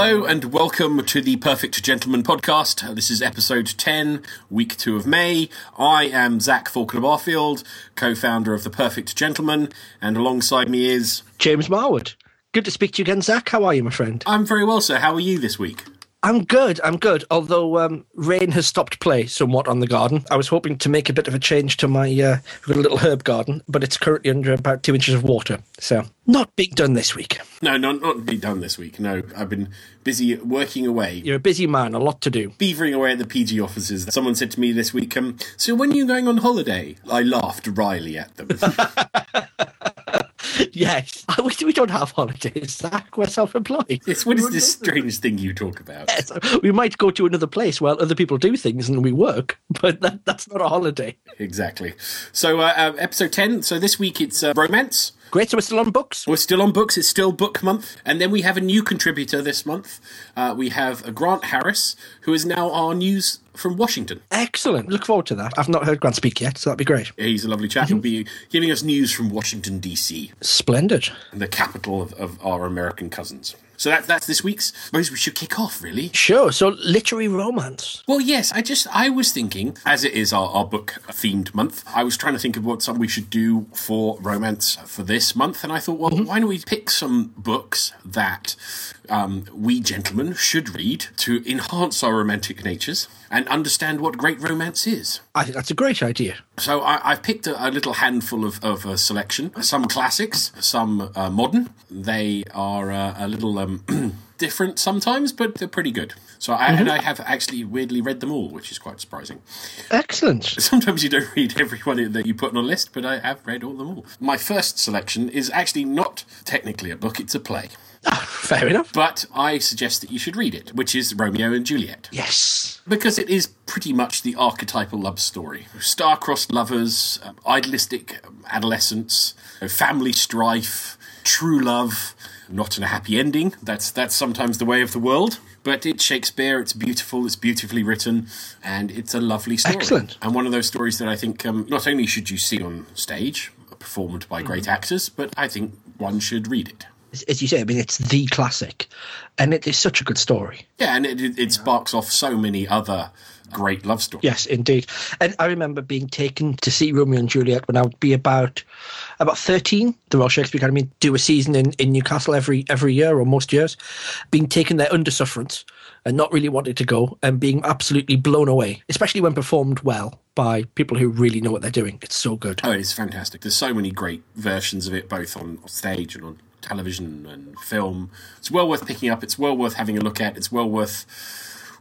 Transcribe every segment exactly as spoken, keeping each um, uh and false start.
Hello and welcome to the Perfect Gentleman Podcast. This is episode ten, week two of May. I am Zach Falconer-Barfield, co-founder of The Perfect Gentleman, and alongside me is... James Marwood. Good to speak to you again, Zach. How are you, my friend? I'm very well, sir. How are you this week? I'm good, I'm good, although um, rain has stopped play somewhat on the garden. I was hoping to make a bit of a change to my uh, little herb garden, but it's currently under about two inches of water, so not being done this week. No, not, not being done this week, no. I've been busy working away. You're a busy man, a lot to do. Beavering away at the P G offices. Someone said to me this week, um, so when are you going on holiday? I laughed wryly at them. Yes. We don't have holidays, Zach. We're self-employed. Yes, what is this strange thing you talk about? Yes, we might go to another place while other people do things and we work, but that, that's not a holiday. Exactly. So uh, uh, episode ten. So this week it's uh, romance. Great, so we're still on books. We're still on books. It's still book month. And then we have a new contributor this month. Uh, we have Grant Harris, who is now our news from Washington. Excellent. Look forward to that. I've not heard Grant speak yet, so that'd be great. He's a lovely chap. He'll be giving us news from Washington, D C. Splendid. The capital of, of our American cousins. So that, that's this week's. I suppose we should kick off, really. Sure. So literary romance. Well, yes. I just, I was thinking, as it is our, our book-themed month, I was trying to think of what some we should do for romance for this month. And I thought, well, mm-hmm. why don't we pick some books that um, we gentlemen should read to enhance our romantic natures and understand what great romance is? I think that's a great idea. So I, I've picked a, a little handful of, of a selection. Some classics, some uh, modern. They are uh, a little... Um, different sometimes, but they're pretty good. So I, mm-hmm. and I have actually weirdly read them all, which is quite surprising. Excellent. Sometimes you don't read everyone that you put on a list, but I have read all them all. My first selection is actually not technically a book, it's a play. Oh, fair enough. But I suggest that you should read it, which is Romeo and Juliet. Yes. Because it is pretty much the archetypal love story. Star-crossed lovers, um, idealistic um, adolescence, family strife, true love... Not in a happy ending. That's that's sometimes the way of the world. But it's Shakespeare, it's beautiful, it's beautifully written, and it's a lovely story. Excellent. And one of those stories that I think um, not only should you see on stage, performed by great mm. actors, but I think one should read it. As you say, I mean, it's the classic, and it is such a good story. Yeah, and it, it, it sparks off so many other great love stories. Yes, indeed. And I remember being taken to see Romeo and Juliet when I would be about about thirteen. The Royal Shakespeare Academy do a season in, in Newcastle every every year or most years, being taken there under suffrance and not really wanting to go and being absolutely blown away, especially when performed well by people who really know what they're doing. It's so good. Oh, it's fantastic. There's so many great versions of it, both on stage and on television and film. It's well worth picking up. It's well worth having a look at. It's well worth...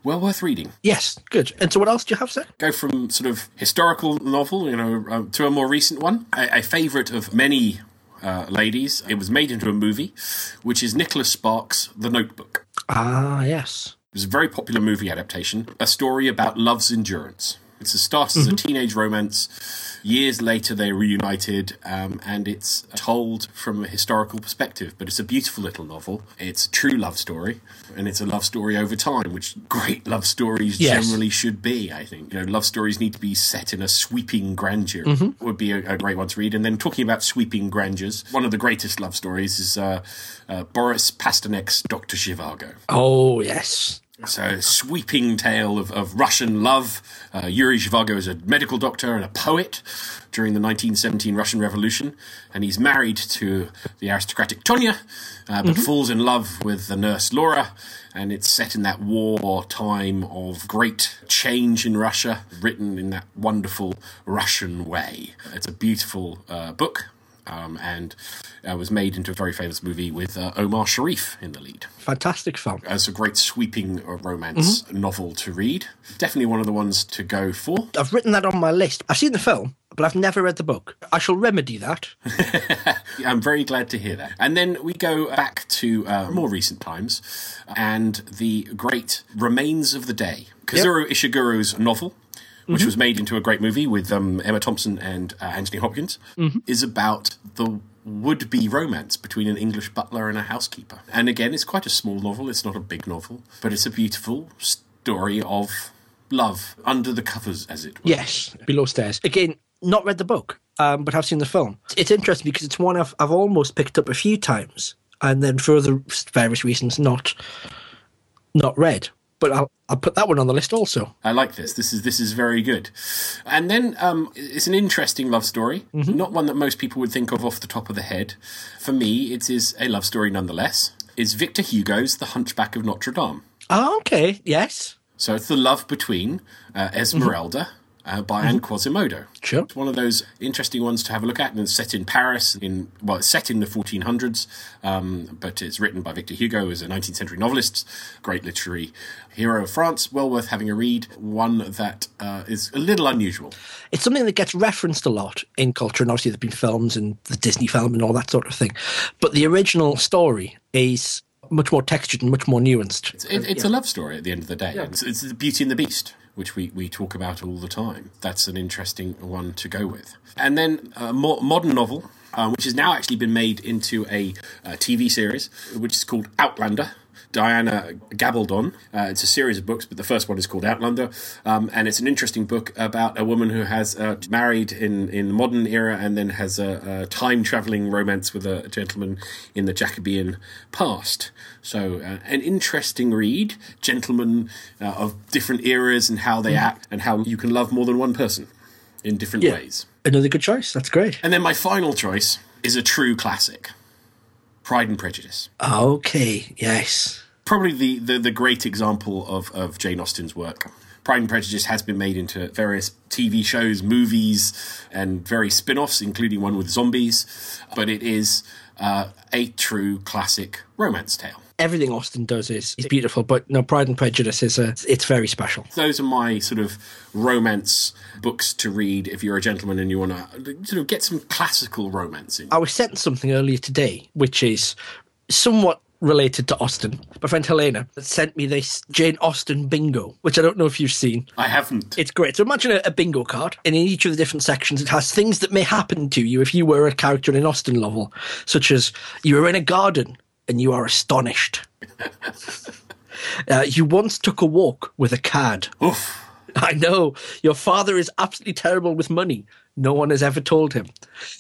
Well worth reading. Yes, good. And so what else do you have, sir? Go from sort of historical novel, you know, um, to a more recent one. A, a favourite of many uh, ladies. It was made into a movie, which is Nicholas Sparks' The Notebook. Ah, yes. It was a very popular movie adaptation. A story about love's endurance. It's a start as mm-hmm. a teenage romance. Years later, they're reunited, um, and it's told from a historical perspective. But it's a beautiful little novel. It's a true love story, and it's a love story over time, which great love stories yes. generally should be, I think. You know, love stories need to be set in a sweeping grandeur. Mm-hmm. Would be a, a great one to read. And then talking about sweeping grandeurs, one of the greatest love stories is uh, uh, Boris Pasternak's Doctor Zhivago. Oh, yes. So a sweeping tale of, of Russian love. Uh, Yuri Zhivago is a medical doctor and a poet during the nineteen seventeen Russian Revolution, and he's married to the aristocratic Tonya, uh, but mm-hmm. falls in love with the nurse Laura, and it's set in that war time of great change in Russia, written in that wonderful Russian way. It's a beautiful uh, book. Um, and uh, was made into a very famous movie with uh, Omar Sharif in the lead. Fantastic film. It's a great sweeping romance mm-hmm. novel to read. Definitely one of the ones to go for. I've written that on my list. I've seen the film, but I've never read the book. I shall remedy that. I'm very glad to hear that. And then we go back to uh, more recent times and the great Remains of the Day. Kazuro yep. Ishiguro's novel, which mm-hmm. was made into a great movie with um, Emma Thompson and uh, Anthony Hopkins, mm-hmm. is about the would-be romance between an English butler and a housekeeper. And again, it's quite a small novel. It's not a big novel, but it's a beautiful story of love under the covers, as it were. Yes, below stairs. Again, not read the book, um, but have seen the film. It's interesting because it's one I've, I've almost picked up a few times and then for the various reasons not... not read. But I'll, I'll put that one on the list also. I like this. This is this is very good. And then um, it's an interesting love story, mm-hmm. not one that most people would think of off the top of the head. For me, it is a love story nonetheless. It's Victor Hugo's The Hunchback of Notre Dame. Oh, okay. Yes. So it's the love between uh, Esmeralda mm-hmm. Uh, by mm-hmm. and Quasimodo. Sure. It's one of those interesting ones to have a look at, and it's set in Paris, in well, it's set in the fourteen hundreds, um, but it's written by Victor Hugo, who is a nineteenth century novelist, great literary hero of France, well worth having a read, one that uh, is a little unusual. It's something that gets referenced a lot in culture, and obviously there have been films and the Disney film and all that sort of thing, but the original story is much more textured and much more nuanced. It's, it, it's yeah. a love story at the end of the day. Yeah. It's, it's the Beauty and the Beast, which we, we talk about all the time. That's an interesting one to go with. And then a more modern novel, uh, which has now actually been made into a, a T V series, which is called Outlander, Diana Gabaldon. Uh, it's a series of books, but the first one is called Outlander. Um, and it's an interesting book about a woman who has uh, married in, in the modern era and then has a, a time-travelling romance with a gentleman in the Jacobean past. So uh, an interesting read, gentlemen uh, of different eras and how they mm. act and how you can love more than one person in different yeah. ways. Another good choice. That's great. And then my final choice is a true classic. Pride and Prejudice. Okay, yes. Probably the, the, the great example of, of Jane Austen's work. Pride and Prejudice has been made into various T V shows, movies, and various spin-offs, including one with zombies. But it is uh, a true classic romance tale. Everything Austen does is, is beautiful, but no, Pride and Prejudice is a, it's very special. Those are my sort of romance books to read if you're a gentleman and you want to sort of get some classical romance in. I was sent something earlier today, which is somewhat related to Austen. My friend Helena sent me this Jane Austen bingo, which I don't know if you've seen. I haven't. It's great. So imagine a, a bingo card, and in each of the different sections it has things that may happen to you if you were a character in an Austen novel, such as you were in a garden and you are astonished. uh, you once took a walk with a cad. Oof. I know. Your father is absolutely terrible with money. No one has ever told him.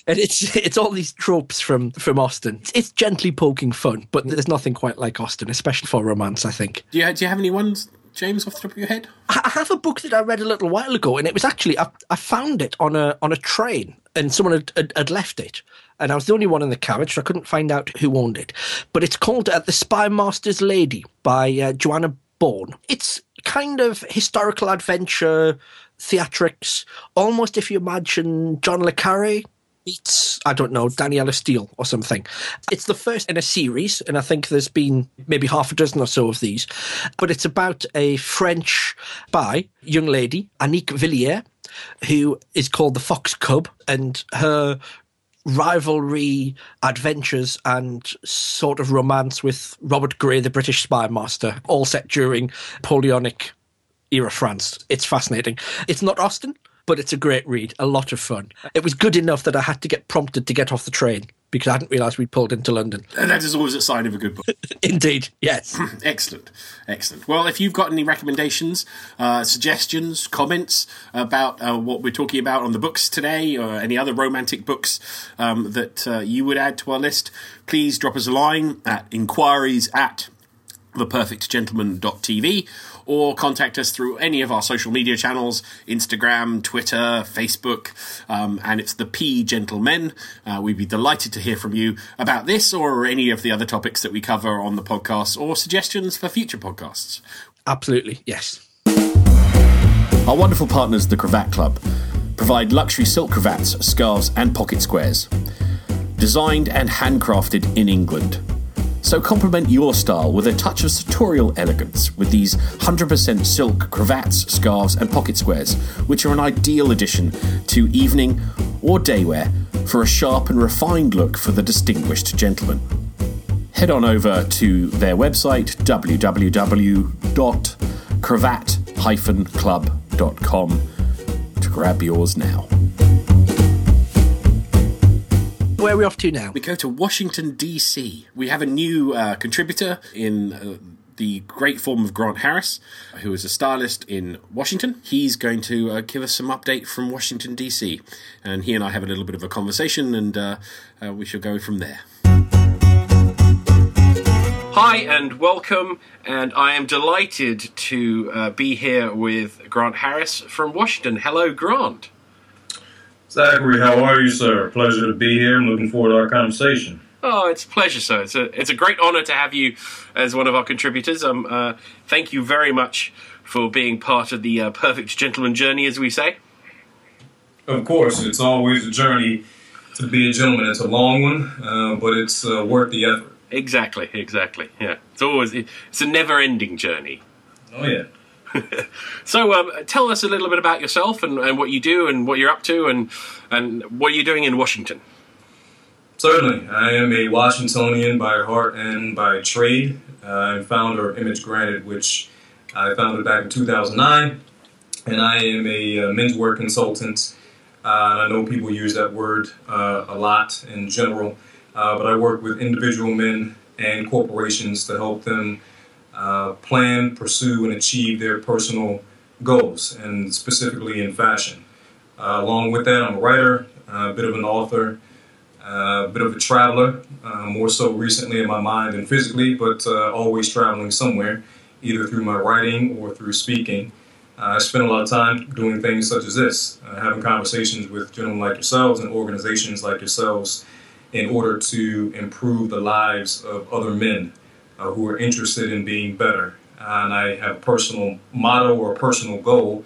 And it's it's all these tropes from, from Austen. It's, it's gently poking fun, but there's nothing quite like Austen, especially for romance, I think. Do you, do you have any ones, James, off the top of your head? I have a book that I read a little while ago, and it was actually, I, I found it on a on a train, and someone had, had, had left it. And I was the only one in the carriage, so I couldn't find out who owned it. But it's called uh, The Spymaster's Lady by uh, Joanna Bourne. It's kind of historical adventure, theatrics, almost if you imagine John le Carré meets, I don't know, Daniela Steele or something. It's the first in a series, and I think there's been maybe half a dozen or so of these. But it's about a French spy, young lady, Annick Villiers, who is called the Fox Cub, and her rivalry, adventures and sort of romance with Robert Gray, the British spy master, all set during Napoleonic era France. It's fascinating. It's not Austen, but it's a great read, a lot of fun. It was good enough that I had to get prompted to get off the train because I hadn't realised we'd pulled into London. And that is always a sign of a good book. Indeed, yes. Excellent, excellent. Well, if you've got any recommendations, uh, suggestions, comments about uh, what we're talking about on the books today or any other romantic books um, that uh, you would add to our list, please drop us a line at inquiries at the perfect gentleman dot t v or contact us through any of our social media channels, Instagram, Twitter, Facebook, um, and it's the P Gentlemen. Uh, we'd be delighted to hear from you about this or any of the other topics that we cover on the podcast or suggestions for future podcasts. Absolutely, yes. Our wonderful partners, the Cravat Club, provide luxury silk cravats, scarves, and pocket squares, designed and handcrafted in England. So complement your style with a touch of sartorial elegance with these one hundred percent silk cravats, scarves and pocket squares, which are an ideal addition to evening or day wear for a sharp and refined look for the distinguished gentleman. Head on over to their website w w w dot cravat dash club dot com to grab yours now. Where are we off to now? We go to Washington, D C. We have a new uh, contributor in uh, the great form of Grant Harris, who is a stylist in Washington. He's going to uh, give us some update from Washington, D C. And he and I have a little bit of a conversation, and uh, uh, we shall go from there. Hi and welcome, and I am delighted to uh, be here with Grant Harris from Washington. Hello, Grant. Zachary, how are you, sir? Pleasure to be here and looking forward to our conversation. Oh, it's a pleasure, sir. It's a, it's a great honor to have you as one of our contributors. Um, uh, thank you very much for being part of the uh, Perfect Gentleman journey, as we say. Of course, it's always a journey to be a gentleman. It's a long one, uh, but it's uh, worth the effort. Exactly, exactly. Yeah, it's always it's a never-ending journey. Oh yeah. So, um, tell us a little bit about yourself and, and what you do and what you're up to and and what you're doing in Washington. Certainly, I am a Washingtonian by heart and by trade. Uh, I'm founder of Image Granted, which I founded back in two thousand nine, and I am a uh, menswear consultant. Uh, I know people use that word uh, a lot in general. Uh, but I work with individual men and corporations to help them uh, plan, pursue, and achieve their personal goals, and specifically in fashion. Uh, along with that, I'm a writer, uh, a bit of an author, uh, a bit of a traveler, uh, more so recently in my mind than physically, but uh, always traveling somewhere, either through my writing or through speaking. Uh, I spend a lot of time doing things such as this, uh, having conversations with gentlemen like yourselves and organizations like yourselves, in order to improve the lives of other men uh, who are interested in being better. Uh, and I have a personal motto or a personal goal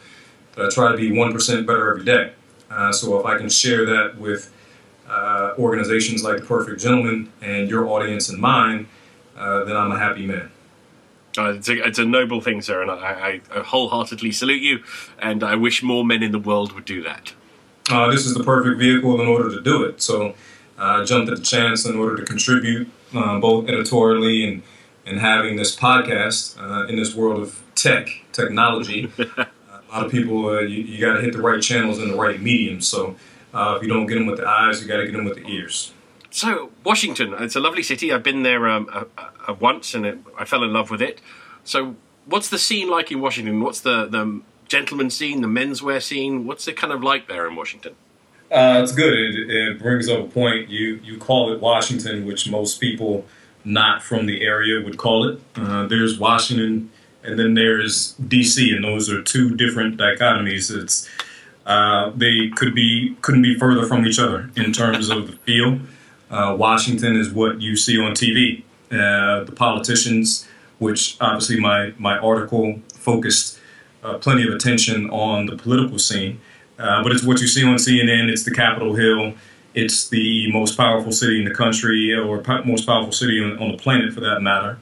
that I try to be one percent better every day. Uh, so if I can share that with uh, organizations like The Perfect Gentleman and your audience and mine, uh, then I'm a happy man. Uh, it's, a, it's a noble thing, sir, and I, I wholeheartedly salute you, and I wish more men in the world would do that. Uh, this is the perfect vehicle in order to do it. So I uh, jumped at the chance in order to contribute uh, both editorially and, and having this podcast uh, in this world of tech, technology. uh, a lot of people, uh, you, you got to hit the right channels and the right mediums. So uh, if you don't get them with the eyes, you got to get them with the ears. So Washington, it's a lovely city. I've been there um, uh, uh, once and it, I fell in love with it. So what's the scene like in Washington? What's the, the gentleman scene, the menswear scene? What's it kind of like there in Washington? Uh, it's good. It, it brings up a point. You you call it Washington, which most people not from the area would call it. Uh, there's Washington, and then there's D C, and those are two different dichotomies. It's uh, they could be couldn't be further from each other in terms of the feel. Uh, Washington is what you see on T V. Uh, the politicians, which obviously my my article focused uh, plenty of attention on the political scene. Uh, but it's what you see on C N N. It's the Capitol Hill. It's the most powerful city in the country, or po- most powerful city on, on the planet, for that matter.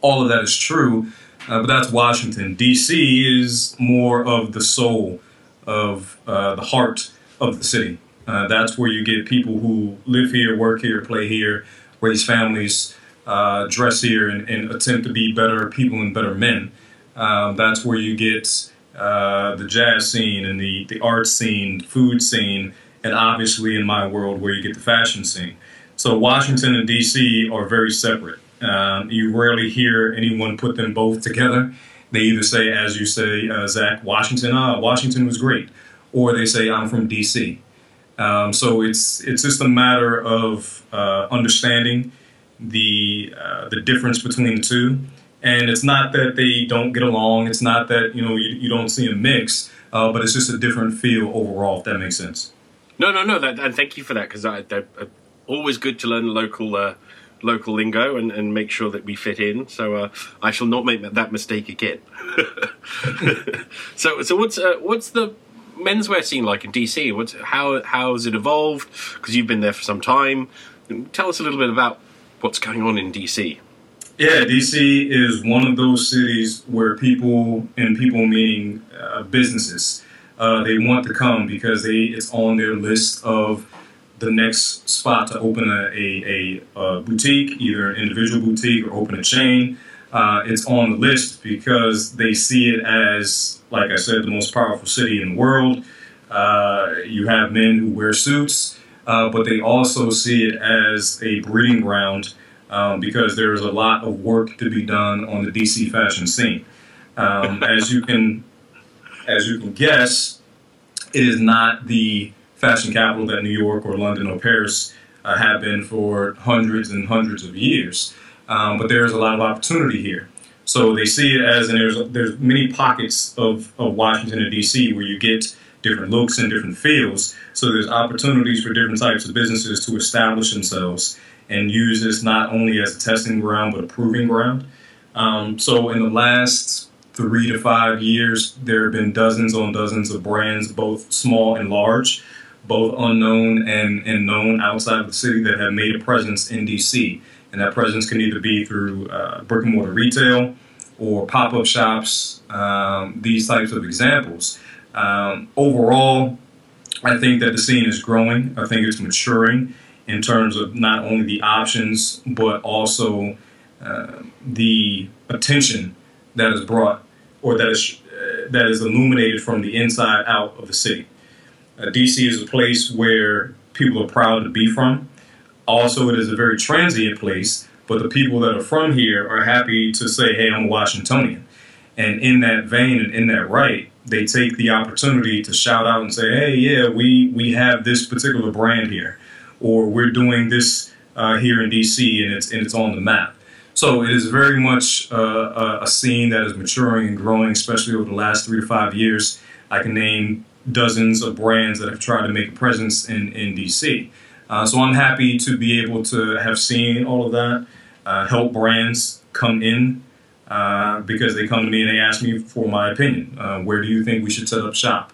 All of that is true, uh, but that's Washington. D C is more of the soul of uh, the heart of the city. Uh, that's where you get people who live here, work here, play here, raise families, uh, dress here, and, and attempt to be better people and better men. Uh, that's where you get Uh, the jazz scene and the, the art scene, food scene, and obviously in my world where you get the fashion scene. So Washington and D C are very separate. Um, you rarely hear anyone put them both together. They either say, as you say, uh, Zach, Washington, ah, Washington was great, or they say, I'm from D C. Um, so it's it's just a matter of uh, understanding the uh, the difference between the two. And it's not that they don't get along. It's not that, you know, you, you don't see a mix, uh, but it's just a different feel overall, if that makes sense. No, no, no. That, and thank you for that, because I, I, I always good to learn local uh, local lingo and, and make sure that we fit in. So uh, I shall not make that mistake again. so so what's uh, what's the menswear scene like in D C? What's how how's it evolved? Because you've been there for some time. Tell us a little bit about what's going on in D C. Yeah, D C is one of those cities where people, and people meaning uh, businesses, uh, they want to come because they it's on their list of the next spot to open a, a, a, a boutique, either an individual boutique or open a chain. Uh, it's on the list because they see it as, like I said, the most powerful city in the world. Uh, you have men who wear suits, uh, but they also see it as a breeding ground. Um, because there is a lot of work to be done on the D C fashion scene. Um, as you can, as you can guess, it is not the fashion capital that New York or London or Paris uh, have been for hundreds and hundreds of years. um, but there's a lot of opportunity here. So they see it as, and there's there's many pockets of, of Washington and D C where you get different looks and different fields. So there's opportunities for different types of businesses to establish themselves and use this not only as a testing ground, but a proving ground. Um, so in the last three to five years, there have been dozens on dozens of brands, both small and large, both unknown and, and known outside of the city, that have made a presence in D C. And that presence can either be through uh, brick and mortar retail or pop-up shops, um, these types of examples. Um, overall, I think that the scene is growing. I think it's maturing in terms of not only the options, but also uh, the attention that is brought, or that is uh, that is illuminated from the inside out of the city. Uh, D C is a place where people are proud to be from. Also, it is a very transient place, but the people that are from here are happy to say, hey, I'm a Washingtonian. And in that vein and in that right, they take the opportunity to shout out and say, hey, yeah, we, we have this particular brand here, or we're doing this uh, here in D C, and it's, and it's on the map. So it is very much uh, a scene that is maturing and growing, especially over the last three to five years. I can name dozens of brands that have tried to make a presence in, in D C. Uh, so I'm happy to be able to have seen all of that, uh, help brands come in, uh, because they come to me and they ask me for my opinion. Uh, where do you think we should set up shop?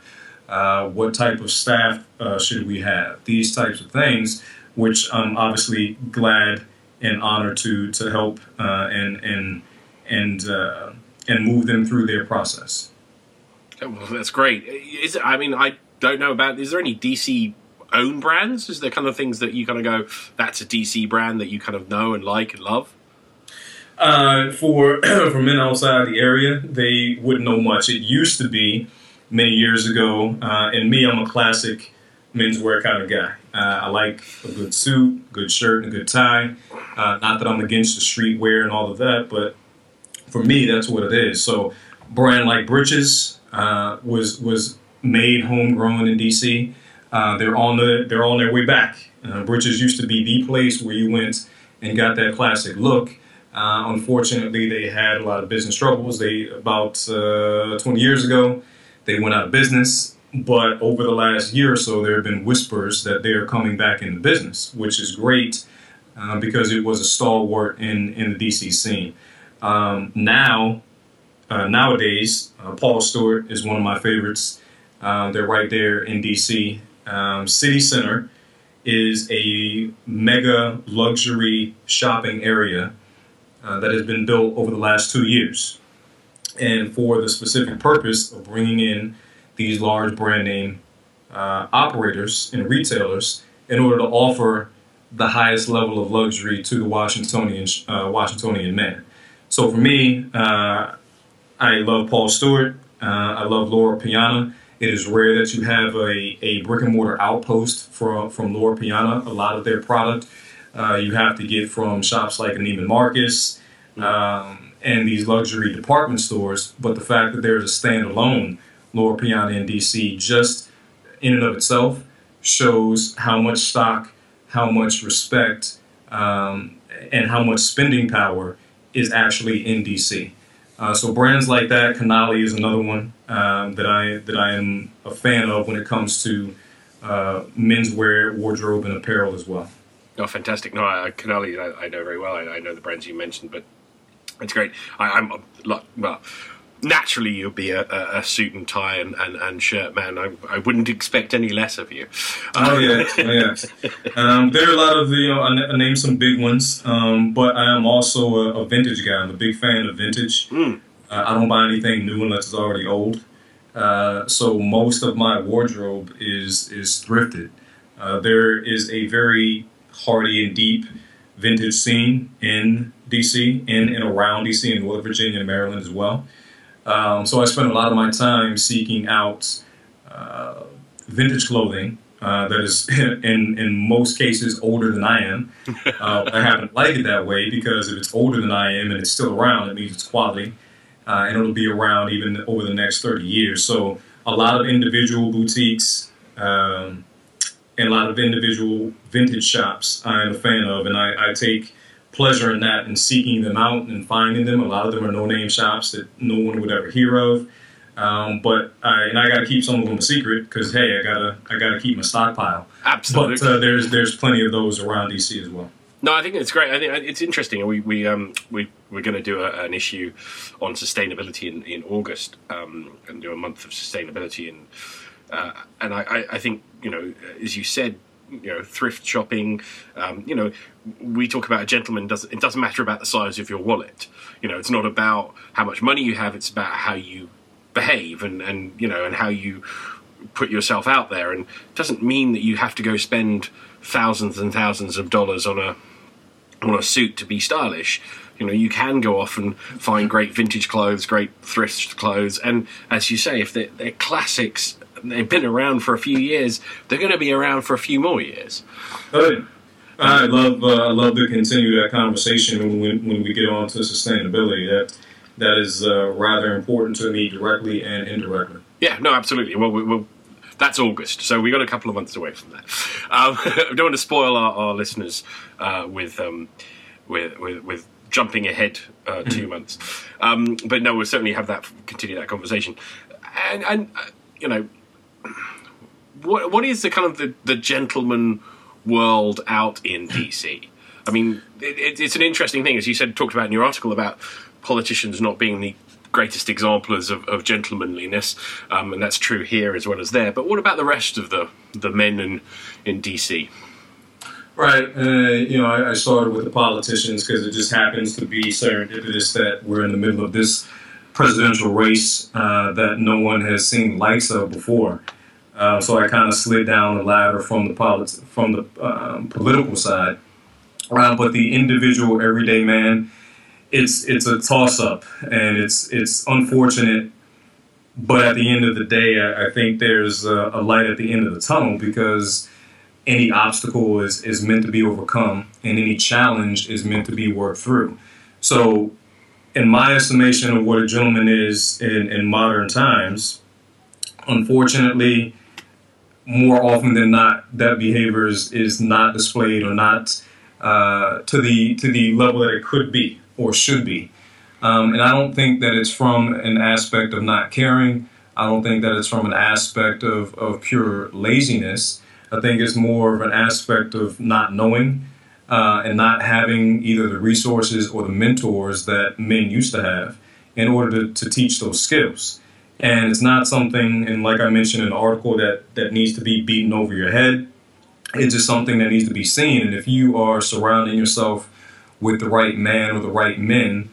Uh, what type of staff uh, should we have? These types of things, which I'm obviously glad and honored to to help uh, and and and uh, and move them through their process. Well, that's great. Is, I mean, I don't know about, is there any D C own brands? Is there kind of things that you kind of go, that's a D C brand that you kind of know and like and love? Uh, for for men outside the area, they wouldn't know much. It used to be many years ago, uh, and me, I'm a classic menswear kind of guy. Uh, I like a good suit, good shirt, and a good tie. Uh, not that I'm against the streetwear and all of that, but for me, that's what it is. So a brand like Britches uh, was was made homegrown in D C. Uh, they're on the they're on their way back. Uh, Britches used to be the place where you went and got that classic look. Uh, unfortunately, they had a lot of business troubles. They about uh, twenty years ago, they went out of business. But over the last year or so, there have been whispers that they are coming back into business, which is great uh, because it was a stalwart in, in the D C scene. Um, now, uh, nowadays, uh, Paul Stewart is one of my favorites. Uh, they're right there in D C. Um, City Center is a mega luxury shopping area uh, that has been built over the last two years. And for the specific purpose of bringing in these large brand name uh, operators and retailers in order to offer the highest level of luxury to the Washingtonian uh, Washingtonian man. So for me, uh, I love Paul Stewart. Uh, I love Laura Piana. It is rare that you have a, a brick and mortar outpost from, from Laura Piana. A lot of their product uh, you have to get from shops like Neiman Marcus um, and these luxury department stores. But the fact that there is a standalone Laura Piana in D C just in and of itself shows how much stock, how much respect, um, and how much spending power is actually in D C. Uh, so brands like that, Canali is another one um, that I that I am a fan of when it comes to uh, menswear, wardrobe, and apparel as well. Oh, fantastic! No, I, Canali I, I know very well. I, I know the brands you mentioned, but it's great. I, I'm a lot well. Naturally, you'll be a, a suit and tie and, and, and shirt man. I, I wouldn't expect any less of you. Oh, yeah. yeah. Um, there are a lot of, you know, I, I named some big ones, um, but I am also a, a vintage guy. I'm a big fan of vintage. Mm. Uh, I don't buy anything new unless it's already old. Uh, so most of my wardrobe is, is thrifted. Uh, there is a very hardy and deep vintage scene in D C, in and around D C, in Northern Virginia and Maryland as well. Um, so I spend a lot of my time seeking out uh, vintage clothing uh, that is, in in most cases, older than I am. Uh, I haven't liked it that way because if it's older than I am and it's still around, it means it's quality, uh, and it'll be around even over the next thirty years. So a lot of individual boutiques um, and a lot of individual vintage shops I am a fan of, and I, I take pleasure in that and seeking them out and finding them. A lot of them are no-name shops that no one would ever hear of. Um, but I, and I got to keep some of them a secret because, hey, I gotta I gotta keep my stockpile. Absolutely. But uh, there's there's plenty of those around D C as well. No, I think it's great. I think it's interesting. We we um we we're going to do a, an issue on sustainability in in August, um, and do a month of sustainability, and uh, and I, I think, you know, as you said, you know, thrift shopping, um, you know, we talk about a gentleman, doesn't it doesn't matter about the size of your wallet. You know, it's not about how much money you have, it's about how you behave and, and you know, and how you put yourself out there. And it doesn't mean that you have to go spend thousands and thousands of dollars on a on a suit to be stylish. You know, you can go off and find great vintage clothes, great thrift clothes, and as you say, if they're, they're classics, they've been around for a few years, they're going to be around for a few more years. Okay. I love uh, I love to continue that conversation when, when we get on to sustainability. That that is uh, rather important to me, directly and indirectly. Yeah, no, absolutely. Well, we, we'll that's August, so we got a couple of months away from that. Um, I don't want to spoil our, our listeners uh, with, um, with with with jumping ahead uh, two months, um, but no, we'll certainly have that continue that conversation. And, and uh, you know, what what is the kind of the, the gentleman world out in D C? I mean, it, it, it's an interesting thing, as you said, talked about in your article about politicians not being the greatest exemplars of, of gentlemanliness, um, and that's true here as well as there. But what about the rest of the the men in in D C? Right, uh, you know, I, I started with the politicians because it just happens to be serendipitous that we're in the middle of this presidential race uh, that no one has seen lights of before. Uh, so I kind of slid down the ladder from the politi- from the um, political side. Um, but the individual, everyday man, it's it's a toss-up, and it's it's unfortunate. But at the end of the day, I, I think there's a, a light at the end of the tunnel, because any obstacle is, is meant to be overcome, and any challenge is meant to be worked through. So in my estimation of what a gentleman is in, in modern times, unfortunately, more often than not, that behavior is, is not displayed or not uh, to the to the level that it could be or should be. Um, and I don't think that it's from an aspect of not caring. I don't think that it's from an aspect of, of pure laziness. I think it's more of an aspect of not knowing uh, and not having either the resources or the mentors that men used to have in order to, to teach those skills. And it's not something, and like I mentioned in the article, that, that needs to be beaten over your head. It's just something that needs to be seen. And if you are surrounding yourself with the right man or the right men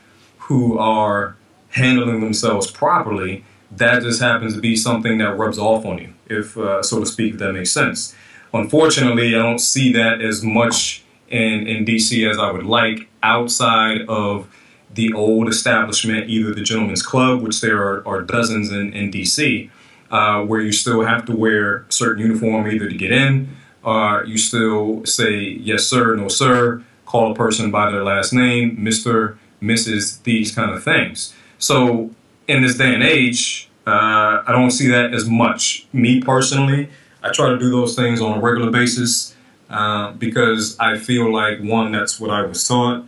who are handling themselves properly, that just happens to be something that rubs off on you, if uh, so to speak, if that makes sense. Unfortunately, I don't see that as much in, in D C as I would like outside of the old establishment, either the Gentleman's Club, which there are, are dozens in, in D C, uh, where you still have to wear a certain uniform either to get in, or you still say, yes, sir, no, sir, call a person by their last name, Mister, Missus, these kind of things. So in this day and age, uh, I don't see that as much. Me personally, I try to do those things on a regular basis uh, because I feel like, one, that's what I was taught,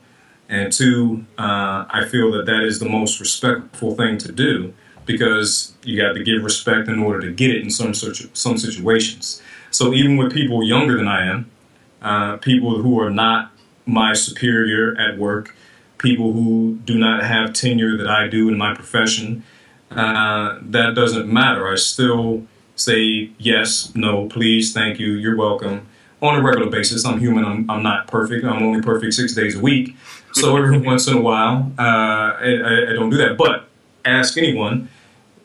and two, uh, I feel that that is the most respectful thing to do, because you got to give respect in order to get it in some situ- some situations. So even with people younger than I am, uh, people who are not my superior at work, people who do not have tenure that I do in my profession, uh, that doesn't matter. I still say yes, no, please, thank you, you're welcome on a regular basis. I'm human. I'm, I'm not perfect. I'm only perfect six days a week. So every once in a while, uh, I, I don't do that. But ask anyone,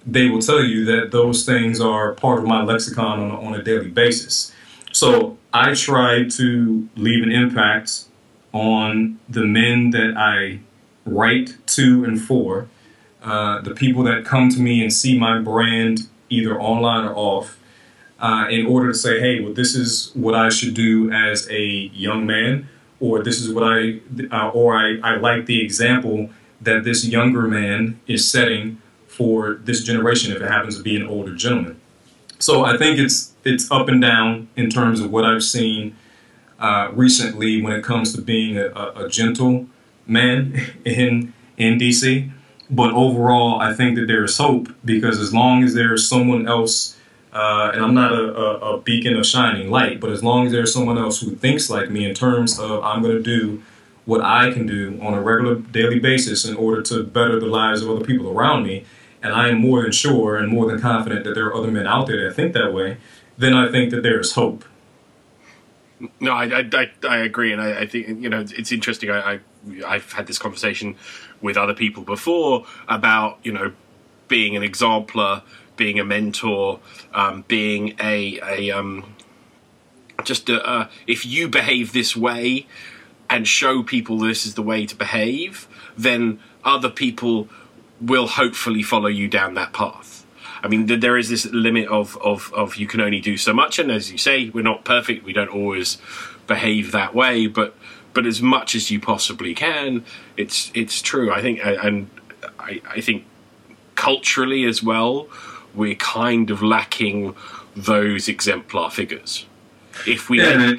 they will tell you that those things are part of my lexicon on a, on a daily basis. So I try to leave an impact on the men that I write to and for, uh, the people that come to me and see my brand either online or off, uh, in order to say, hey, well, this is what I should do as a young man, or this is what I, uh, or I, I like the example that this younger man is setting for this generation, if it happens to be an older gentleman. So I think it's, it's up and down in terms of what I've seen uh, recently when it comes to being a, a, a gentle man in in D C. But overall, I think that there is hope, because as long as there is someone else, uh, and I'm not a, a, a beacon of shining light, but as long as there's someone else who thinks like me in terms of I'm going to do what I can do on a regular daily basis in order to better the lives of other people around me, and I am more than sure and more than confident that there are other men out there that think that way, then I think that there is hope. No, I, I, I agree, and I, I think, you know, it's interesting. I, I, I've had this conversation with other people before about, you know, being an exemplar, being a mentor, um, being a, a um, just a, uh, if you behave this way and show people this is the way to behave, then other people will hopefully follow you down that path. I mean, there is this limit of, of, of you can only do so much. And as you say, we're not perfect. We don't always behave that way. But but as much as you possibly can, it's it's true. I think, and I, I think culturally as well, we're kind of lacking those exemplar figures. If we, yeah,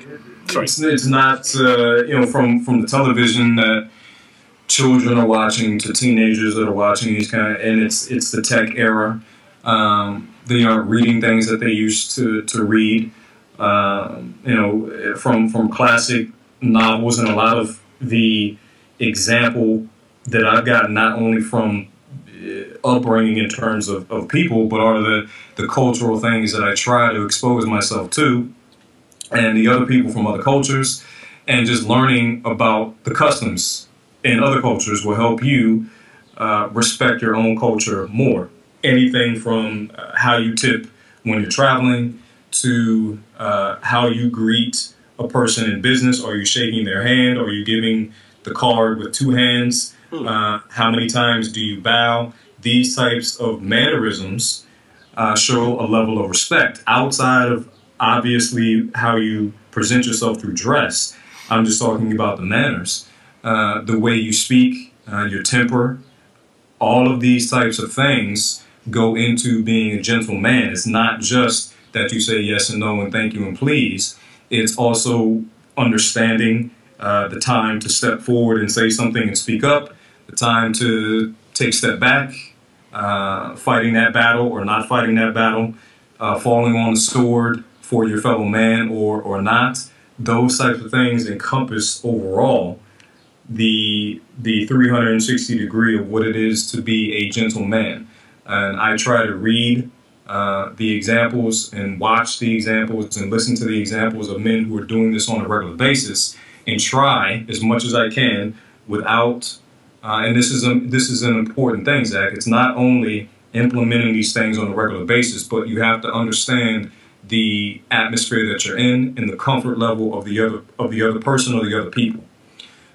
sorry. It's, it's not uh, you know from from the television that children are watching to teenagers that are watching these kind of, and it's it's the tech era. Um, they aren't reading things that they used to, to read, uh, you know, from, from classic novels. And a lot of the example that I've gotten, not only from upbringing in terms of, of people, but are the, the cultural things that I try to expose myself to, and the other people from other cultures, and just learning about the customs in other cultures will help you uh, respect your own culture more. Anything from uh, how you tip when you're traveling to uh, how you greet a person in business. Are you shaking their hand? Are you giving the card with two hands? Uh, how many times do you bow? These types of mannerisms uh, show a level of respect outside of obviously how you present yourself through dress. I'm just talking about the manners, uh, the way you speak, uh, your temper. All of these types of things go into being a gentle man. It's not just that you say yes and no and thank you and please. It's also understanding uh, the time to step forward and say something and speak up, the time to take a step back, uh, fighting that battle or not fighting that battle, uh, falling on the sword for your fellow man or, or not. Those types of things encompass overall the the three hundred sixty degree of what it is to be a gentleman. And I try to read uh, the examples and watch the examples and listen to the examples of men who are doing this on a regular basis, and try as much as I can without, uh, and this is, a, this is an important thing, Zach. It's not only implementing these things on a regular basis, but you have to understand the atmosphere that you're in and the comfort level of the other of the other person or the other people.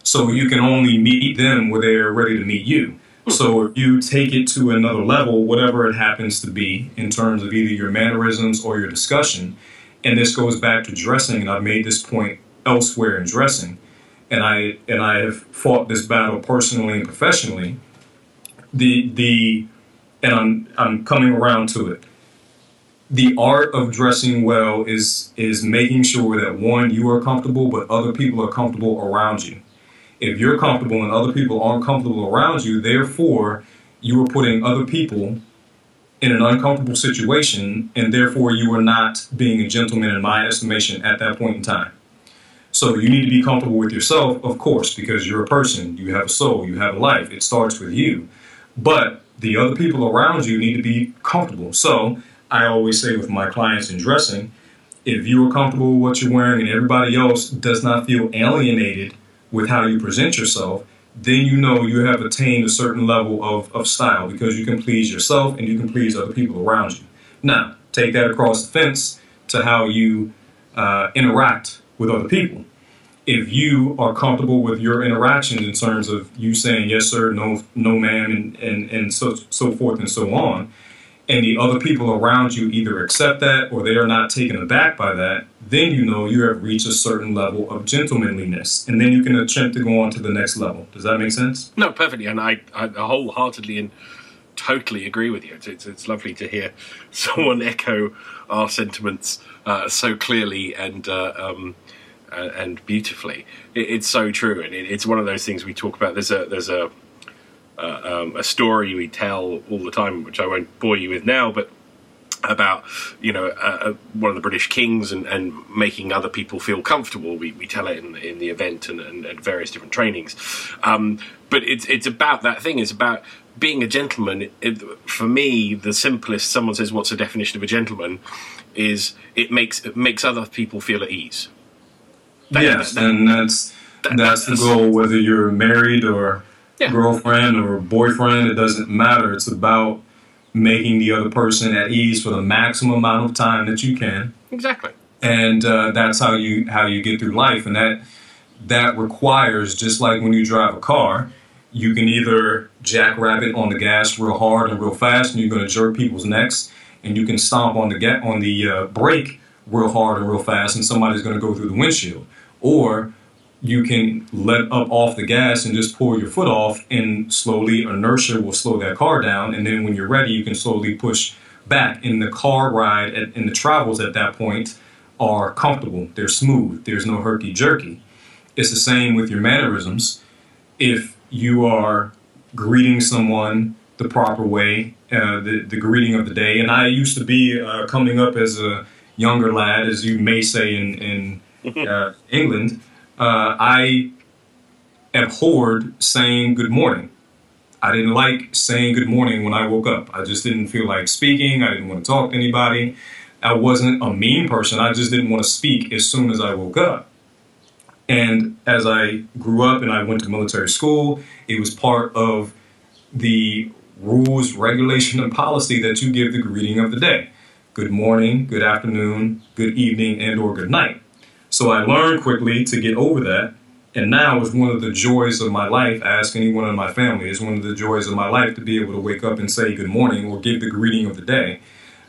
So you can only meet them where they're ready to meet you. So if you take it to another level, whatever it happens to be in terms of either your mannerisms or your discussion, and this goes back to dressing, and I've made this point elsewhere in dressing, and I and I have fought this battle personally and professionally, the the and I'm I'm coming around to it. The art of dressing well is is making sure that, one, you are comfortable, but other people are comfortable around you. If you're comfortable and other people aren't comfortable around you, therefore, you are putting other people in an uncomfortable situation, and therefore you are not being a gentleman, in my estimation, at that point in time. So you need to be comfortable with yourself, of course, because you're a person, you have a soul, you have a life. It starts with you. But the other people around you need to be comfortable. So I always say with my clients in dressing, if you are comfortable with what you're wearing and everybody else does not feel alienated with how you present yourself, then you know you have attained a certain level of, of style, because you can please yourself and you can please other people around you. Now, take that across the fence to how you uh, interact with other people. If you are comfortable with your interactions in terms of you saying yes sir, no no ma'am, and, and, and so, so forth and so on, and the other people around you either accept that or they are not taken aback by that, then you know you have reached a certain level of gentlemanliness, and then you can attempt to go on to the next level. Does that make sense? No, perfectly, and I, I wholeheartedly and totally agree with you. It's, it's, it's lovely to hear someone echo our sentiments uh, so clearly and uh, um, uh, and beautifully. It, it's so true, and it, it's one of those things we talk about. There's a there's a uh, um, a story we tell all the time, which I won't bore you with now, but about, you know, uh, one of the British kings and, and making other people feel comfortable. We, we tell it in, in the event and, and at various different trainings. Um, but it's it's about that thing. It's about being a gentleman. It, for me, the simplest, someone says, what's the definition of a gentleman, is it makes it makes other people feel at ease. That, yes, that, that, and that's, that, that's, that's the goal, whether you're married or yeah. girlfriend or boyfriend, it doesn't matter. It's about making the other person at ease for the maximum amount of time that you can. Exactly. And uh, that's how you how you get through life. And that that requires, just like when you drive a car, you can either jackrabbit on the gas real hard and real fast, and you're going to jerk people's necks, and you can stomp on the ga- on the uh, brake real hard and real fast, and somebody's going to go through the windshield. Or you can let up off the gas and just pull your foot off, and slowly inertia will slow that car down. And then when you're ready, you can slowly push back. And the car ride at, and the travels at that point are comfortable. They're smooth. There's no herky-jerky. It's the same with your mannerisms. If you are greeting someone the proper way, uh, the, the greeting of the day. And I used to be uh, coming up as a younger lad, as you may say in, in uh, England, Uh, I abhorred saying good morning. I didn't like saying good morning when I woke up. I just didn't feel like speaking. I didn't want to talk to anybody. I wasn't a mean person. I just didn't want to speak as soon as I woke up. And as I grew up and I went to military school, it was part of the rules, regulation, and policy that you give the greeting of the day. Good morning, good afternoon, good evening, and or good night. So I learned quickly to get over that, and now it's one of the joys of my life. I ask anyone in my family, it's one of the joys of my life to be able to wake up and say good morning or give the greeting of the day.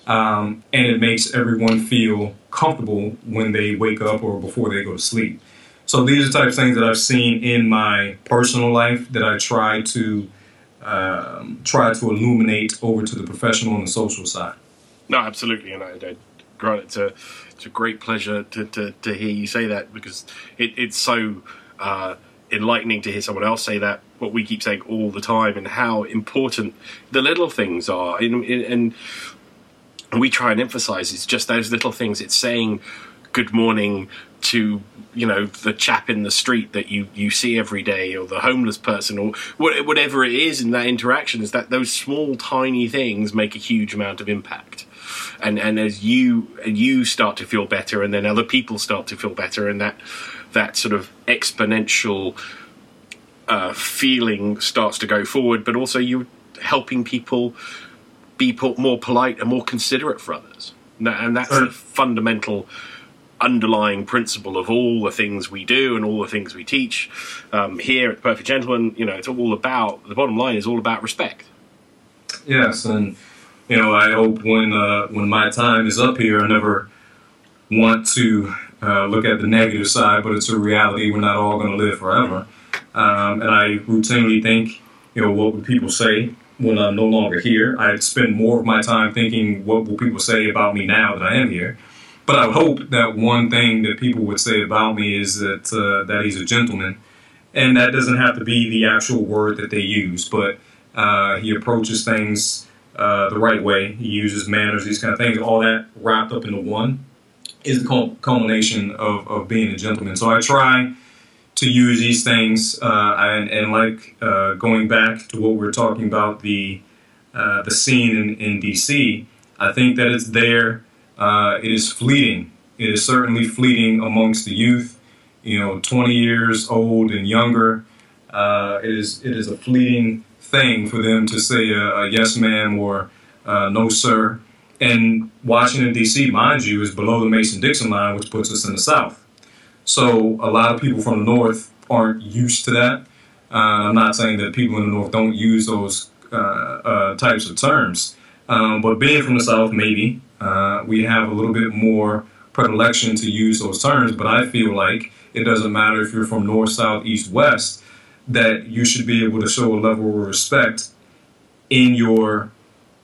Um, and it makes everyone feel comfortable when they wake up or before they go to sleep. So these are the types of things that I've seen in my personal life that I try to um, try to illuminate over to the professional and the social side. No, absolutely, and I, I grant it to. It's a great pleasure to, to, to hear you say that, because it, it's so uh, enlightening to hear someone else say that, what we keep saying all the time, and how important the little things are. And, and we try and emphasize it's just those little things. It's saying good morning to, you know, the chap in the street that you, you see every day, or the homeless person, or whatever it is in that interaction, is that those small, tiny things make a huge amount of impact. And and as you and you start to feel better, and then other people start to feel better, and that that sort of exponential uh, feeling starts to go forward. But also, you're helping people be more polite and more considerate for others, and that's the fundamental underlying principle of all the things we do and all the things we teach um, here at The Perfect Gentleman. You know, it's all about, the bottom line is all about respect. Yes, and. You know, I hope when uh, when my time is up here, I never want to uh, look at the negative side, but it's a reality. We're not all going to live forever. Um, and I routinely think, you know, what would people say when I'm no longer here? I spend more of my time thinking, what will people say about me now that I am here? But I hope that one thing that people would say about me is that uh, that he's a gentleman. And that doesn't have to be the actual word that they use, but uh, he approaches things Uh, the right way. He uses manners, these kind of things. All that wrapped up into one is the culmination of, of being a gentleman. So I try to use these things, uh, and, and like uh, going back to what we were talking about, the uh, the scene in, in D C, I think that it's there. Uh, it is fleeting. It is certainly fleeting amongst the youth, you know, twenty years old and younger. Uh, it is it is a fleeting thing for them to say a, a yes ma'am or uh, no sir. And Washington D C, mind you, is below the Mason-Dixon line, which puts us in the South. So a lot of people from the North aren't used to that. Uh, I'm not saying that people in the North don't use those uh, uh, types of terms, um, but being from the South, maybe uh, we have a little bit more predilection to use those terms. But I feel like it doesn't matter if you're from North, South, East, West, that you should be able to show a level of respect in your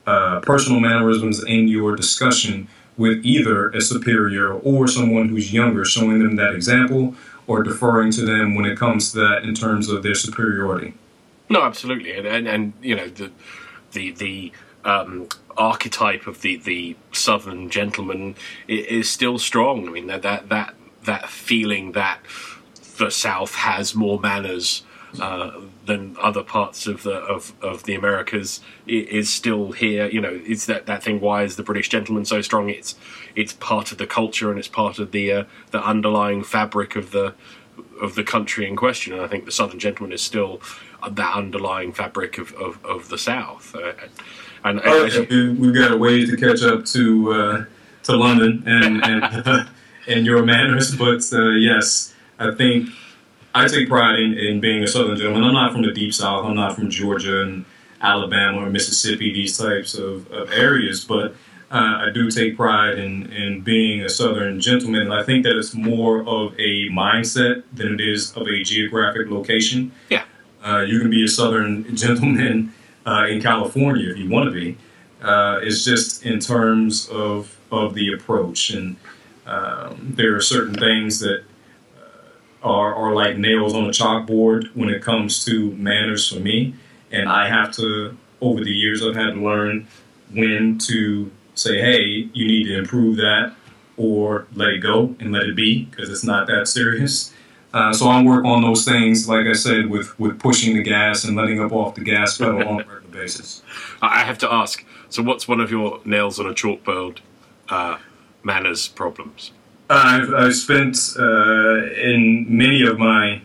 uh, personal mannerisms, in your discussion with either a superior or someone who's younger, showing them that example or deferring to them when it comes to that in terms of their superiority. No, absolutely. And, and, and you know, the the, the um, archetype of the, the Southern gentleman is still strong. I mean, that that that, that feeling that the South has more manners uh, than other parts of the of, of the Americas is still here. You know, it's that, that thing. Why is the British gentleman so strong? It's it's part of the culture and it's part of the uh, the underlying fabric of the of the country in question. And I think the Southern gentleman is still that underlying fabric of of, of the South. Uh, and, and oh, I, we've got a way to catch up to uh, to London and and, and your manners, but uh, yes, I think. I take pride in, in being a Southern gentleman. I'm not from the Deep South. I'm not from Georgia and Alabama or Mississippi, these types of, of areas. But uh, I do take pride in, in being a Southern gentleman. And I think that it's more of a mindset than it is of a geographic location. Yeah. Uh, you can be a Southern gentleman uh, in California if you want to be. Uh, it's just in terms of, of the approach. And um, there are certain things that Are, are like nails on a chalkboard when it comes to manners for me. And I have to, over the years, I've had to learn when to say, hey, you need to improve that, or let it go and let it be, because it's not that serious. Uh, so I work on those things, like I said, with, with pushing the gas and letting up off the gas pedal on a regular basis. I have to ask, so what's one of your nails on a chalkboard uh, manners problems? I've, I've spent uh, in many of my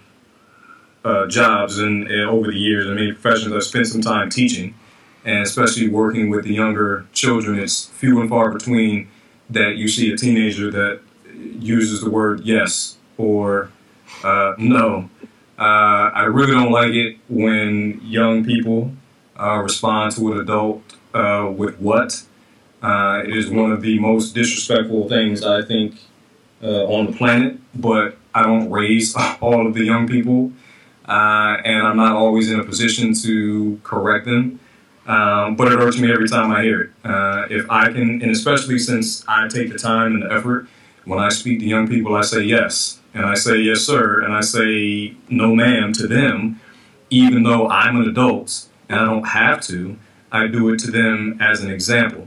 uh, jobs and, and over the years, in many professions, I've spent some time teaching, and especially working with the younger children. It's few and far between that you see a teenager that uses the word yes or uh, no. Uh, I really don't like it when young people uh, respond to an adult uh, with what. Uh, it is one of the most disrespectful things, I think, Uh, on the planet, but I don't raise all of the young people, uh, and I'm not always in a position to correct them, um, but it hurts me every time I hear it. Uh, if I can, and especially since I take the time and the effort, when I speak to young people, I say yes, and I say yes, sir, and I say no, ma'am to them, even though I'm an adult and I don't have to, I do it to them as an example.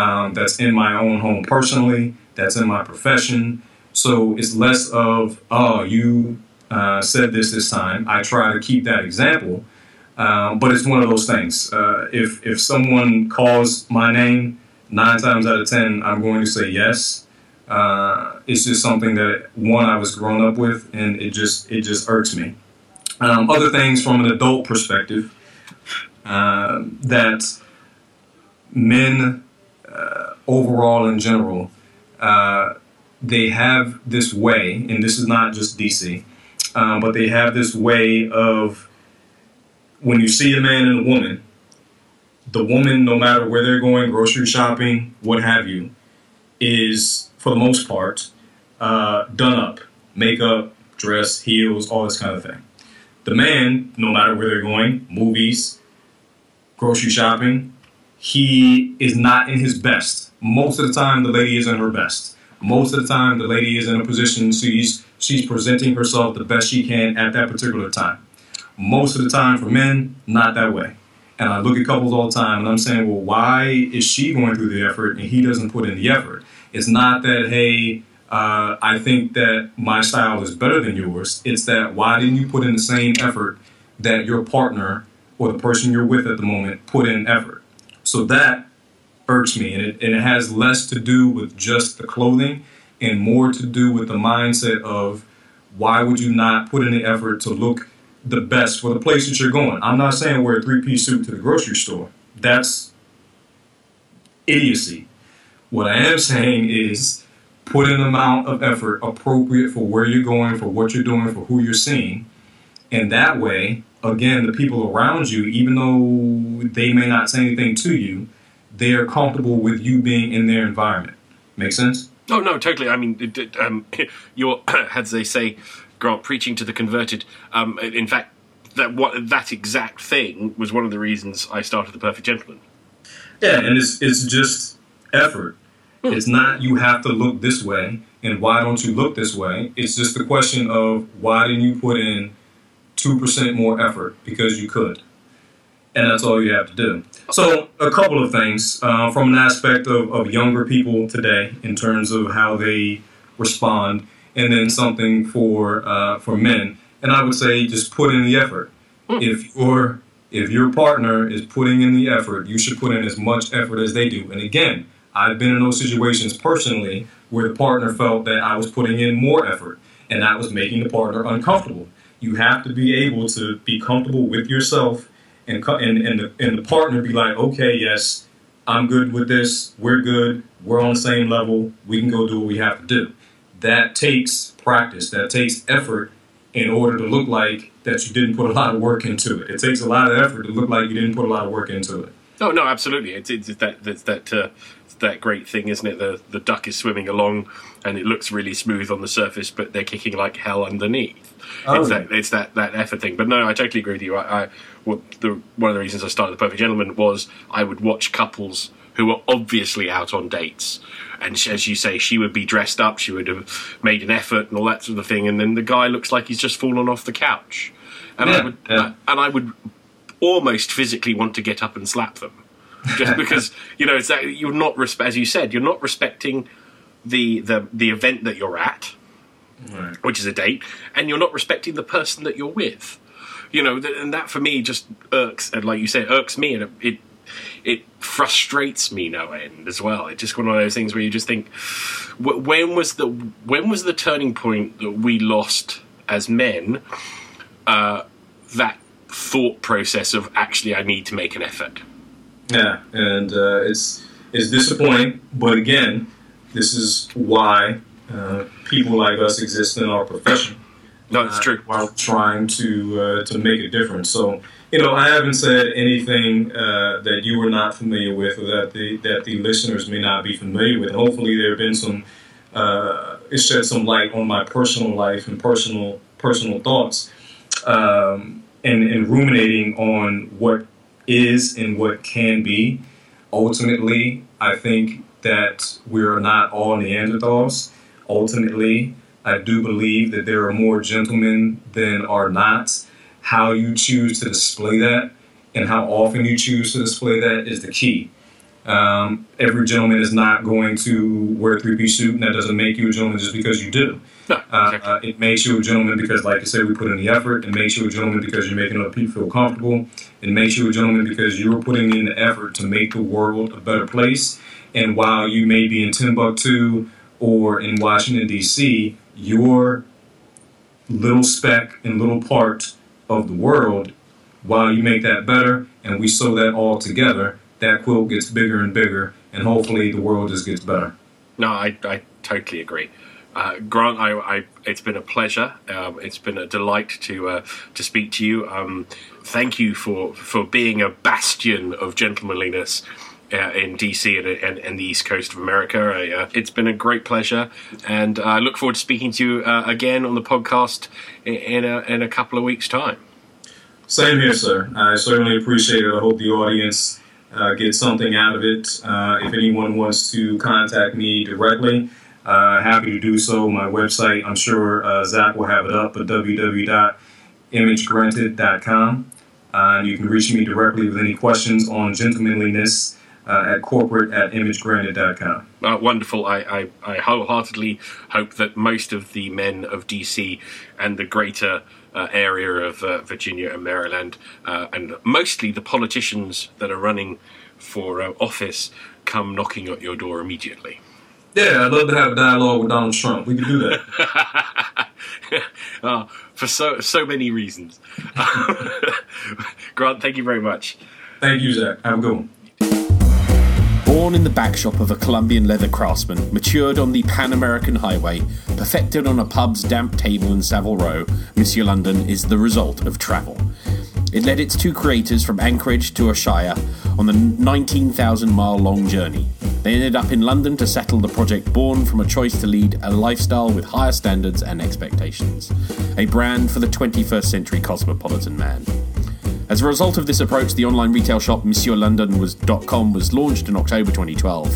Um, that's in my own home personally. That's in my profession. So it's less of, oh, you uh, said this this time. I try to keep that example. Um, but it's one of those things. Uh, if if someone calls my name, nine times out of ten, I'm going to say yes. Uh, it's just something that, one, I was grown up with, and it just it just irks me. Um, other things from an adult perspective, uh, that men uh, overall in general, Uh, they have this way, and this is not just D C, um, but they have this way of, when you see a man and a woman, the woman, no matter where they're going, grocery shopping, what have you, is, for the most part, uh, done up. Makeup, dress, heels, all this kind of thing. The man, no matter where they're going, movies, grocery shopping, he is not in his best. Most of the time, the lady is in her best. Most of the time, the lady is in a position she's she's presenting herself the best she can at that particular time. Most of the time for men, not that way. And I look at couples all the time, and I'm saying, well, why is she going through the effort and he doesn't put in the effort? It's not that, hey, uh, I think that my style is better than yours. It's that, why didn't you put in the same effort that your partner or the person you're with at the moment put in effort? So that irks me, and it, and it has less to do with just the clothing and more to do with the mindset of, why would you not put in the effort to look the best for the place that you're going? I'm not saying wear a three-piece suit to the grocery store. That's idiocy. What I am saying is, put an amount of effort appropriate for where you're going, for what you're doing, for who you're seeing, and that way, again, the people around you, even though they may not say anything to you, they are comfortable with you being in their environment. Make sense? Oh, no, totally. I mean, it, it, um, you're, as they say, Grant, preaching to the converted. Um, in fact, that what that exact thing was one of the reasons I started The Perfect Gentleman. Yeah, and it's it's just effort. It's not you have to look this way and why don't you look this way. It's just the question of why didn't you put in two percent more effort because you could. And that's all you have to do. So a couple of things uh, from an aspect of, of younger people today in terms of how they respond, and then something for uh, for men. And I would say just put in the effort. Mm. If your if your partner is putting in the effort, you should put in as much effort as they do. And again, I've been in those situations personally where the partner felt that I was putting in more effort and that was making the partner uncomfortable. You have to be able to be comfortable with yourself and and and the, and the partner be like, okay, yes, I'm good with this. We're good. We're on the same level. We can go do what we have to do. That takes practice. That takes effort in order to look like that you didn't put a lot of work into it. It takes a lot of effort to look like you didn't put a lot of work into it. Oh, no, absolutely. It's, it's that that's that uh, that great thing, isn't it? The the duck is swimming along and it looks really smooth on the surface, but they're kicking like hell underneath. Oh, it's yeah. that it's that, that effort thing. But no, I totally agree with you. I, I what the one of the reasons I started The Perfect Gentleman was I would watch couples who were obviously out on dates. And she, as you say, she would be dressed up, she would have made an effort and all that sort of thing, and then the guy looks like he's just fallen off the couch. And yeah, I would yeah. I, and I would almost physically want to get up and slap them. Just because, you know, it's that you're not, as you said, you're not respecting the the, the event that you're at, right, which is a date, and you're not respecting the person that you're with. You know, and that for me just irks, and like you say, irks me, and it, it It frustrates me no end as well. It's just one of those things where you just think, when was the when was the turning point that we lost as men uh, that thought process of actually I need to make an effort? Yeah, and uh, it's it's disappointing, but again, this is why uh, people like us exist in our profession. No, it's true. Uh, while trying to uh, to make a difference. So, you know, I haven't said anything uh, that you were not familiar with, or that the that the listeners may not be familiar with. Hopefully, there have been some uh, it shed some light on my personal life and personal personal thoughts, um, and and ruminating on what is and what can be. Ultimately, I think that we are not all Neanderthals. Ultimately, I do believe that there are more gentlemen than are nots. How you choose to display that and how often you choose to display that is the key. Um, every gentleman is not going to wear a three-piece suit, and that doesn't make you a gentleman just because you do. No, exactly. uh, uh, it makes you a gentleman because, like I said, we put in the effort. It makes you a gentleman because you're making other people feel comfortable. It makes you a gentleman because you're putting in the effort to make the world a better place. And while you may be in Timbuktu or in Washington, D C, your little speck and little part of the world, while you make that better and we sew that all together, that quilt gets bigger and bigger, and hopefully the world just gets better. No, I, I totally agree. Uh, Grant, I, I, it's been a pleasure. Um, it's been a delight to uh, to speak to you. Um, thank you for, for being a bastion of gentlemanliness Uh, in D C and, and, and the East Coast of America. I, uh, it's been a great pleasure, and uh, I look forward to speaking to you uh, again on the podcast in, in, a, in a couple of weeks' time. Same here, sir. I certainly appreciate it. I hope the audience uh, gets something out of it. Uh, if anyone wants to contact me directly, uh, happy to do so. My website, I'm sure uh, Zach will have it up, but w w w dot image granted dot com. Uh, and you can reach me directly with any questions on gentlemanliness Uh, at corporate at image granted dot com. Oh, wonderful. I, I, I wholeheartedly hope that most of the men of D C and the greater uh, area of uh, Virginia and Maryland, uh, and mostly the politicians that are running for uh, office, come knocking at your door immediately. Yeah, I'd love to have a dialogue with Donald Trump. We could do that. oh, for so, so many reasons. Grant, thank you very much. Thank you, Zach. Have a good one. Born in the backshop of a Colombian leather craftsman, matured on the Pan-American highway, perfected on a pub's damp table in Savile Row, Monsieur London is the result of travel. It led its two creators from Anchorage to Ayrshire on the nineteen thousand mile long journey. They ended up in London to settle the project born from a choice to lead a lifestyle with higher standards and expectations. A brand for the twenty-first century cosmopolitan man. As a result of this approach, the online retail shop Monsieur London was .com was launched in October twenty twelve.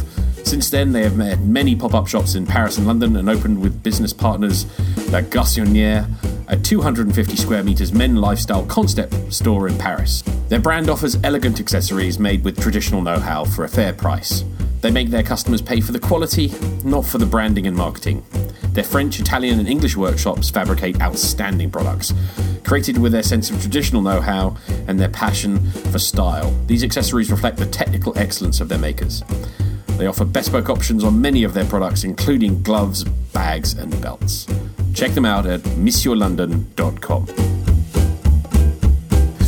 Since then, they have had many pop-up shops in Paris and London and opened with business partners La Garçonnière, a two hundred fifty square meters men lifestyle concept store in Paris. Their brand offers elegant accessories made with traditional know-how for a fair price. They make their customers pay for the quality, not for the branding and marketing. Their French, Italian, and English workshops fabricate outstanding products, created with their sense of traditional know-how and their passion for style. These accessories reflect the technical excellence of their makers. They offer bespoke options on many of their products, including gloves, bags, and belts. Check them out at monsieur london dot com.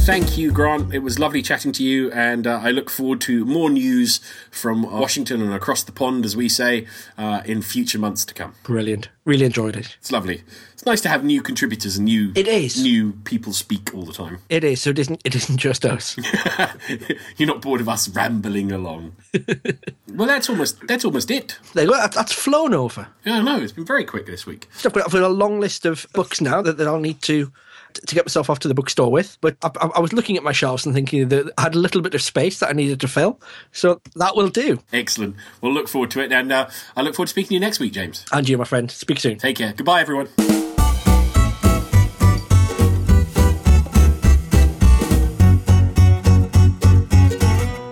Thank you, Grant. It was lovely chatting to you, and uh, I look forward to more news from Washington and across the pond, as we say, uh, in future months to come. Brilliant. Really enjoyed it. It's lovely. It's nice to have new contributors and new it is. new people speak all the time. It is, so it isn't, it isn't just us. You're not bored of us rambling along. Well, that's almost that's almost it. There you go. That's flown over. Yeah, I know. It's been very quick this week. So I've got a long list of books now that, that I'll need to... to get myself off to the bookstore with, but I, I was looking at my shelves and thinking that I had a little bit of space that I needed to fill, so that will do. Excellent. We'll look forward to it, and uh, I look forward to speaking to you next week, James. And you, my friend. Speak soon. Take care. Goodbye, everyone.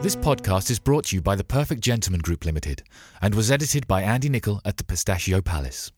This podcast is brought to you by the Perfect Gentleman Group Limited and was edited by Andy Nichol at the Pistachio Palace.